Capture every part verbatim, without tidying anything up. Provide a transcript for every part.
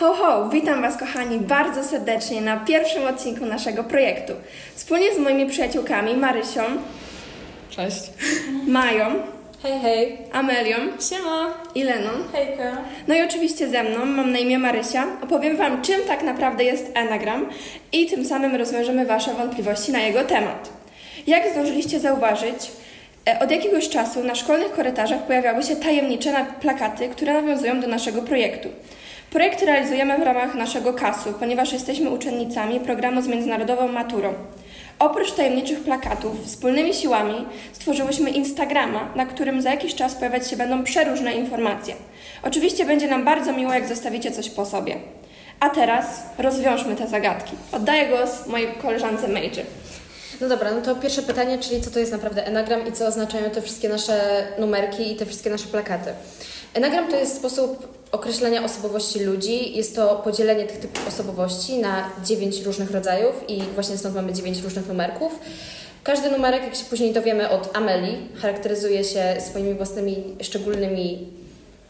Ho, ho! Witam Was, kochani, bardzo serdecznie na pierwszym odcinku naszego projektu. Wspólnie z moimi przyjaciółkami Marysią. Cześć. Mają. Hej, hej. Amelią. Siema. I Leną. Hejka. No i oczywiście ze mną, mam na imię Marysia. Opowiem Wam, czym tak naprawdę jest Enneagram i tym samym rozwiążemy Wasze wątpliwości na jego temat. Jak zdążyliście zauważyć, od jakiegoś czasu na szkolnych korytarzach pojawiały się tajemnicze plakaty, które nawiązują do naszego projektu. Projekt realizujemy w ramach naszego kasu, ponieważ jesteśmy uczennicami programu z międzynarodową maturą. Oprócz tajemniczych plakatów, wspólnymi siłami stworzyłyśmy Instagrama, na którym za jakiś czas pojawiać się będą przeróżne informacje. Oczywiście będzie nam bardzo miło, jak zostawicie coś po sobie. A teraz rozwiążmy te zagadki. Oddaję głos mojej koleżance Major. No dobra, no to pierwsze pytanie, czyli co to jest naprawdę Enneagram i co oznaczają te wszystkie nasze numerki i te wszystkie nasze plakaty. Enneagram to jest sposób określenia osobowości ludzi. Jest to podzielenie tych typów osobowości na dziewięć różnych rodzajów i właśnie stąd mamy dziewięć różnych numerków. Każdy numerek, jak się później dowiemy od Amelii, charakteryzuje się swoimi własnymi szczególnymi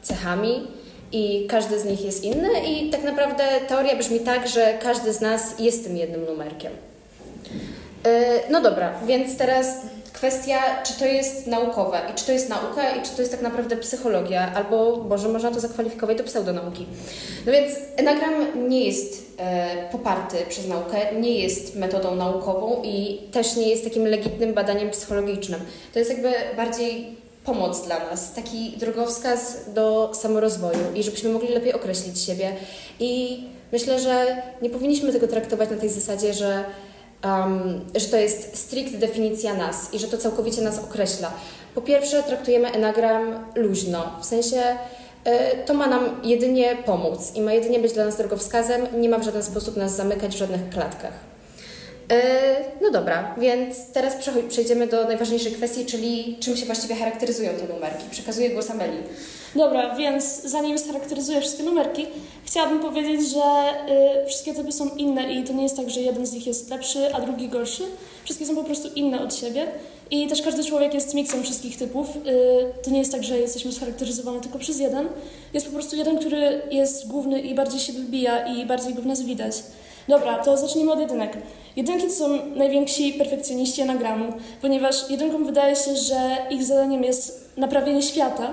cechami i każdy z nich jest inny i tak naprawdę teoria brzmi tak, że każdy z nas jest tym jednym numerkiem. Yy, no dobra, więc teraz kwestia, czy to jest naukowe i czy to jest nauka i czy to jest tak naprawdę psychologia, albo Boże, można to zakwalifikować do pseudonauki. No więc Enneagram nie jest e, poparty przez naukę, nie jest metodą naukową i też nie jest takim legitnym badaniem psychologicznym. To jest jakby bardziej pomoc dla nas, taki drogowskaz do samorozwoju i żebyśmy mogli lepiej określić siebie. I myślę, że nie powinniśmy tego traktować na tej zasadzie, że Um, że to jest stricte definicja nas i że to całkowicie nas określa. Po pierwsze, traktujemy Enneagram luźno, w sensie y, to ma nam jedynie pomóc i ma jedynie być dla nas drogowskazem, nie ma w żaden sposób nas zamykać w żadnych klatkach. Yy, no dobra, więc teraz przejdziemy do najważniejszej kwestii, czyli czym się właściwie charakteryzują te numerki. Przekazuję głos Amelii. Dobra, więc zanim scharakteryzuję wszystkie numerki, chciałabym powiedzieć, że y, wszystkie typy są inne i to nie jest tak, że jeden z nich jest lepszy, a drugi gorszy. Wszystkie są po prostu inne od siebie i też każdy człowiek jest miksem wszystkich typów. Y, to nie jest tak, że jesteśmy scharakteryzowani tylko przez jeden. Jest po prostu jeden, który jest główny i bardziej się wybija i bardziej go w nas widać. Dobra, to zacznijmy od jedynek. Jedynki to są najwięksi perfekcjoniści Enneagramu, ponieważ jedynkom wydaje się, że ich zadaniem jest naprawienie świata,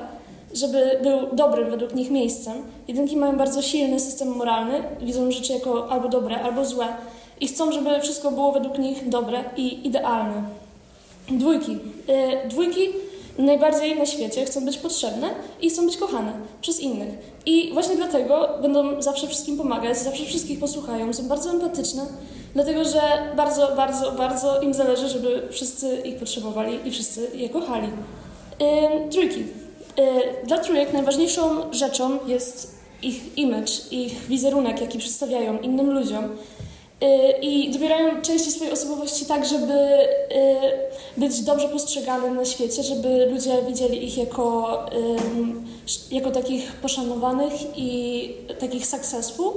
żeby był dobrym według nich miejscem. Jedynki mają bardzo silny system moralny, widzą rzeczy jako albo dobre, albo złe i chcą, żeby wszystko było według nich dobre i idealne. Dwójki. Yy, dwójki najbardziej na świecie chcą być potrzebne i chcą być kochane przez innych. I właśnie dlatego będą zawsze wszystkim pomagać, zawsze wszystkich posłuchają, są bardzo empatyczne, dlatego że bardzo, bardzo, bardzo im zależy, żeby wszyscy ich potrzebowali i wszyscy je kochali. Yy, trójki. Yy, dla trójek najważniejszą rzeczą jest ich image, ich wizerunek, jaki przedstawiają innym ludziom. I dobierają części swojej osobowości tak, żeby być dobrze postrzeganym na świecie, żeby ludzie widzieli ich jako, jako takich poszanowanych i takich successful.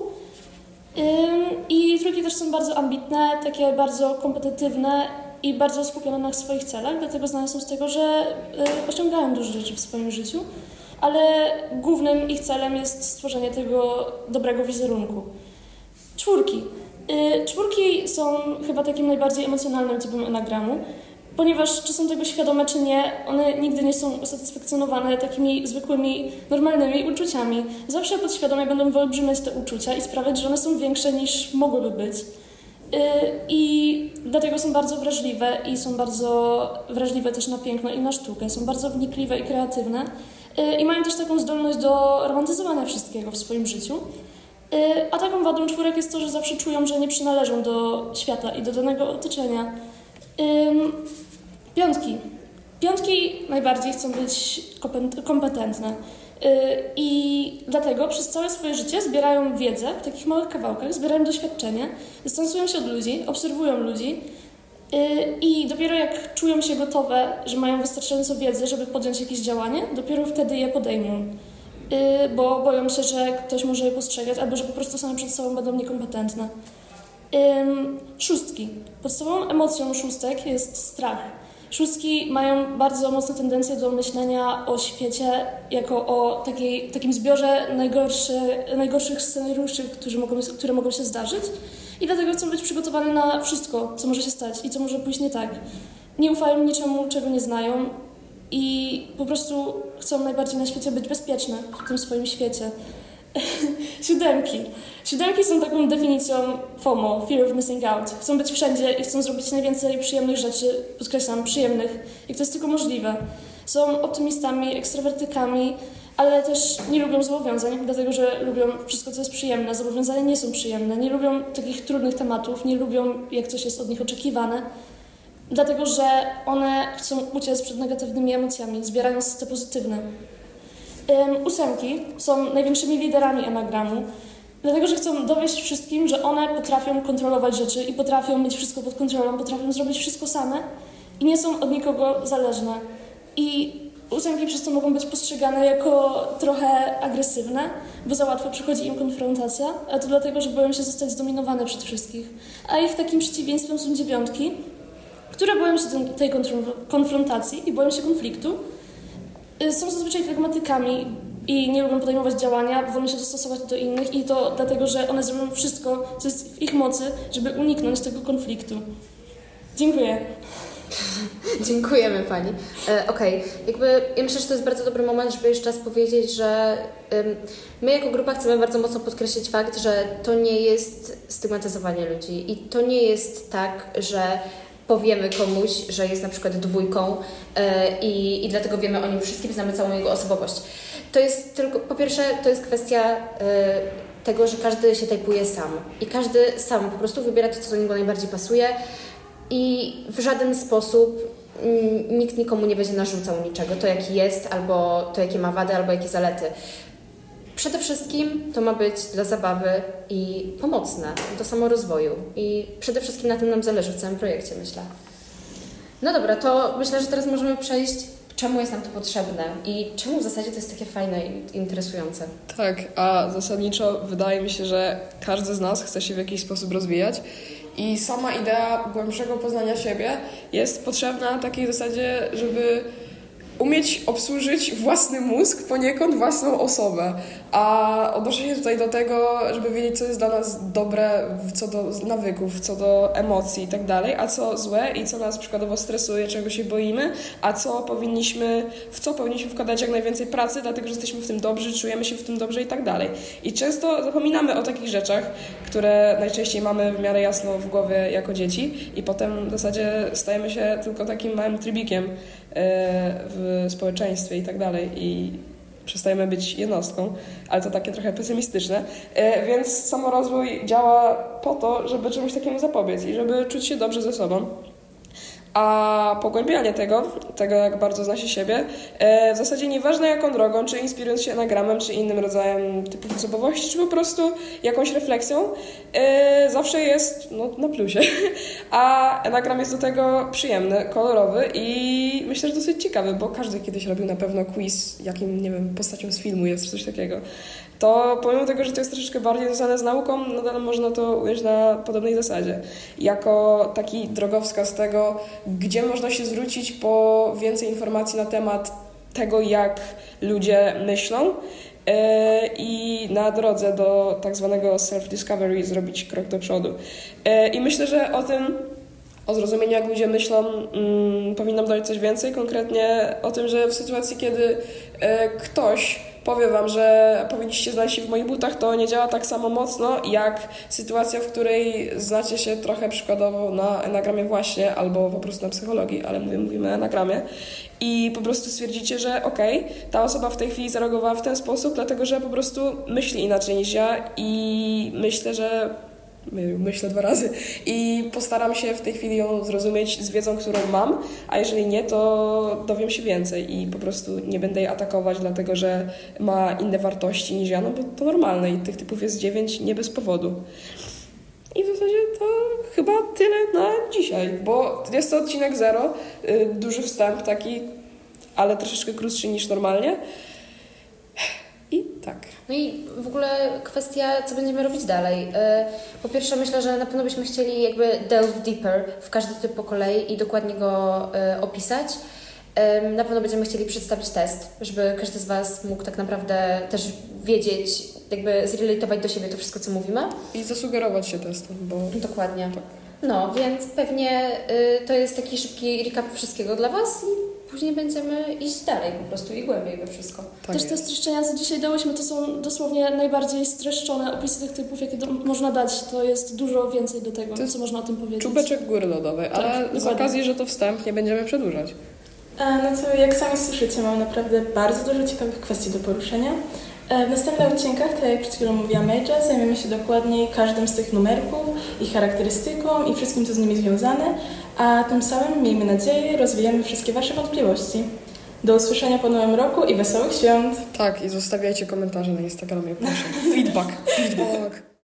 I trójki też są bardzo ambitne, takie bardzo kompetytywne i bardzo skupione na swoich celach, dlatego znane są z tego, że osiągają dużo rzeczy w swoim życiu, ale głównym ich celem jest stworzenie tego dobrego wizerunku. Czwórki. Yy, czwórki są chyba takim najbardziej emocjonalnym typem Enneagramu, ponieważ czy są tego świadome, czy nie, one nigdy nie są usatysfakcjonowane takimi zwykłymi, normalnymi uczuciami. Zawsze podświadomie będą wyolbrzymiać te uczucia i sprawiać, że one są większe niż mogłyby być. Yy, I dlatego są bardzo wrażliwe i są bardzo wrażliwe też na piękno i na sztukę. Są bardzo wnikliwe i kreatywne yy, i mają też taką zdolność do romantyzowania wszystkiego w swoim życiu. A taką wadą czwórek jest to, że zawsze czują, że nie przynależą do świata i do danego otoczenia. Ym, piątki. Piątki najbardziej chcą być kompetentne yy, i dlatego przez całe swoje życie zbierają wiedzę w takich małych kawałkach, zbierają doświadczenie, dystansują się od ludzi, obserwują ludzi yy, i dopiero jak czują się gotowe, że mają wystarczająco wiedzy, żeby podjąć jakieś działanie, dopiero wtedy je podejmą. Yy, bo boją się, że ktoś może je postrzegać, albo że po prostu same przed sobą będą niekompetentne. Yy, szóstki. Podstawową emocją szóstek jest strach. Szóstki mają bardzo mocną tendencję do myślenia o świecie jako o takiej, takim zbiorze najgorszy, najgorszych scenariuszy, które mogą, które mogą się zdarzyć, i dlatego chcą być przygotowane na wszystko, co może się stać i co może pójść nie tak. Nie ufają niczemu, czego nie znają, i po prostu chcą najbardziej na świecie być bezpieczne w tym swoim świecie. Siódemki. Siódemki są taką definicją FOMO, Fear of Missing Out. Chcą być wszędzie i chcą zrobić najwięcej przyjemnych rzeczy, podkreślam, przyjemnych, jak to jest tylko możliwe. Są optymistami, ekstrawertykami, ale też nie lubią zobowiązań, dlatego że lubią wszystko, co jest przyjemne. Zobowiązania nie są przyjemne, nie lubią takich trudnych tematów, nie lubią, jak coś jest od nich oczekiwane, dlatego że one chcą uciec przed negatywnymi emocjami, zbierając te pozytywne. Um, ósemki są największymi liderami enneagramu, dlatego że chcą dowieść wszystkim, że one potrafią kontrolować rzeczy i potrafią mieć wszystko pod kontrolą, potrafią zrobić wszystko same i nie są od nikogo zależne. I ósemki przez to mogą być postrzegane jako trochę agresywne, bo za łatwo przychodzi im konfrontacja, a to dlatego, że boją się zostać zdominowane przez wszystkich. A ich takim przeciwieństwem są dziewiątki, które boją się tej konfrontacji i boją się konfliktu. Są zazwyczaj pragmatykami i nie lubią podejmować działania, bo wolą się dostosować do innych, i to dlatego, że one zrobią wszystko, co jest w ich mocy, żeby uniknąć tego konfliktu. Dziękuję. Dziękujemy Pani. E, Okej, okay. Jakby ja myślę, że to jest bardzo dobry moment, żeby jeszcze raz powiedzieć, że ym, my jako grupa chcemy bardzo mocno podkreślić fakt, że to nie jest stygmatyzowanie ludzi i to nie jest tak, że powiemy komuś, że jest na przykład dwójką yy, i, i dlatego wiemy o nim wszystkim, znamy całą jego osobowość. To jest tylko, po pierwsze, to jest kwestia yy, tego, że każdy się typuje sam i każdy sam po prostu wybiera to, co do niego najbardziej pasuje i w żaden sposób yy, nikt nikomu nie będzie narzucał niczego, to jaki jest, albo to jakie ma wady, albo jakie zalety. Przede wszystkim to ma być dla zabawy i pomocne, do samorozwoju, i przede wszystkim na tym nam zależy w całym projekcie, myślę. No dobra, to myślę, że teraz możemy przejść, czemu jest nam to potrzebne i czemu w zasadzie to jest takie fajne i interesujące. Tak, a zasadniczo wydaje mi się, że każdy z nas chce się w jakiś sposób rozwijać i sama idea głębszego poznania siebie jest potrzebna na takiej zasadzie, żeby umieć obsłużyć własny mózg, poniekąd własną osobę. A odnoszę się tutaj do tego, żeby wiedzieć, co jest dla nas dobre co do nawyków, co do emocji i tak dalej, a co złe i co nas przykładowo stresuje, czego się boimy, a co powinniśmy, w co powinniśmy wkładać jak najwięcej pracy, dlatego że jesteśmy w tym dobrzy, czujemy się w tym dobrze i tak dalej. I często zapominamy o takich rzeczach, które najczęściej mamy w miarę jasno w głowie jako dzieci i potem w zasadzie stajemy się tylko takim małym trybikiem w społeczeństwie i tak dalej i przestajemy być jednostką, ale to takie trochę pesymistyczne, więc samorozwój działa po to, żeby czemuś takiemu zapobiec i żeby czuć się dobrze ze sobą. A pogłębianie tego, tego jak bardzo zna się siebie, w zasadzie nieważne jaką drogą, czy inspirując się enneagramem, czy innym rodzajem typów osobowości, czy po prostu jakąś refleksją, zawsze jest no, na plusie. A enneagram jest do tego przyjemny, kolorowy i myślę, że dosyć ciekawy, bo każdy kiedyś robił na pewno quiz, jakim, nie wiem, postacią z filmu jest, czy coś takiego. To pomimo tego, że to jest troszeczkę bardziej związane z nauką, nadal można to ująć na podobnej zasadzie. Jako taki drogowskaz tego, gdzie można się zwrócić po więcej informacji na temat tego, jak ludzie myślą yy, i na drodze do tak zwanego self-discovery zrobić krok do przodu. Yy, I myślę, że o tym, o zrozumieniu, jak ludzie myślą, yy, powinnam dodać coś więcej, konkretnie o tym, że w sytuacji, kiedy yy, ktoś powiem wam, że powinniście znaleźć się w moich butach, to nie działa tak samo mocno jak sytuacja, w której znacie się trochę przykładowo na enagramie właśnie, albo po prostu na psychologii, ale mówimy, mówimy o enagramie i po prostu stwierdzicie, że okej, okay, ta osoba w tej chwili zareagowała w ten sposób, dlatego że po prostu myśli inaczej niż ja i myślę, że myślę dwa razy i postaram się w tej chwili ją zrozumieć z wiedzą, którą mam, a jeżeli nie, to dowiem się więcej i po prostu nie będę jej atakować, dlatego że ma inne wartości niż ja, no bo to normalne i tych typów jest dziewięć nie bez powodu. I w zasadzie to chyba tyle na dzisiaj, bo jest to odcinek zero, duży wstęp taki, ale troszeczkę krótszy niż normalnie. I tak. No i w ogóle kwestia, co będziemy robić dalej. Po pierwsze, myślę, że na pewno byśmy chcieli jakby delve deeper w każdy typ po kolei i dokładnie go opisać. Na pewno będziemy chcieli przedstawić test, żeby każdy z Was mógł tak naprawdę też wiedzieć, jakby zrelatować do siebie to wszystko, co mówimy. I zasugerować się testem, bo... Dokładnie. Tak. No, więc pewnie y, to jest taki szybki recap wszystkiego dla Was i później będziemy iść dalej po prostu i głębiej we wszystko. Tak też jest. Te streszczenia, co dzisiaj dałyśmy, to są dosłownie najbardziej streszczone opisy tych typów, jakie do, można dać. To jest dużo więcej do tego, to co można o tym powiedzieć. Czubeczek góry lodowej, tak, ale dokładnie. Z okazji, że to wstęp, nie będziemy przedłużać. No to jak sami słyszycie, mam naprawdę bardzo dużo ciekawych kwestii do poruszenia. W następnych odcinkach, tak jak przed chwilą mówiła Major, zajmiemy się dokładniej każdym z tych numerków, ich charakterystyką i wszystkim, co z nimi związane, a tym samym, miejmy nadzieję, rozwijamy wszystkie Wasze wątpliwości. Do usłyszenia po nowym roku i wesołych świąt! Tak, i zostawiajcie komentarze na Instagramie, proszę. Feedback! Feedback!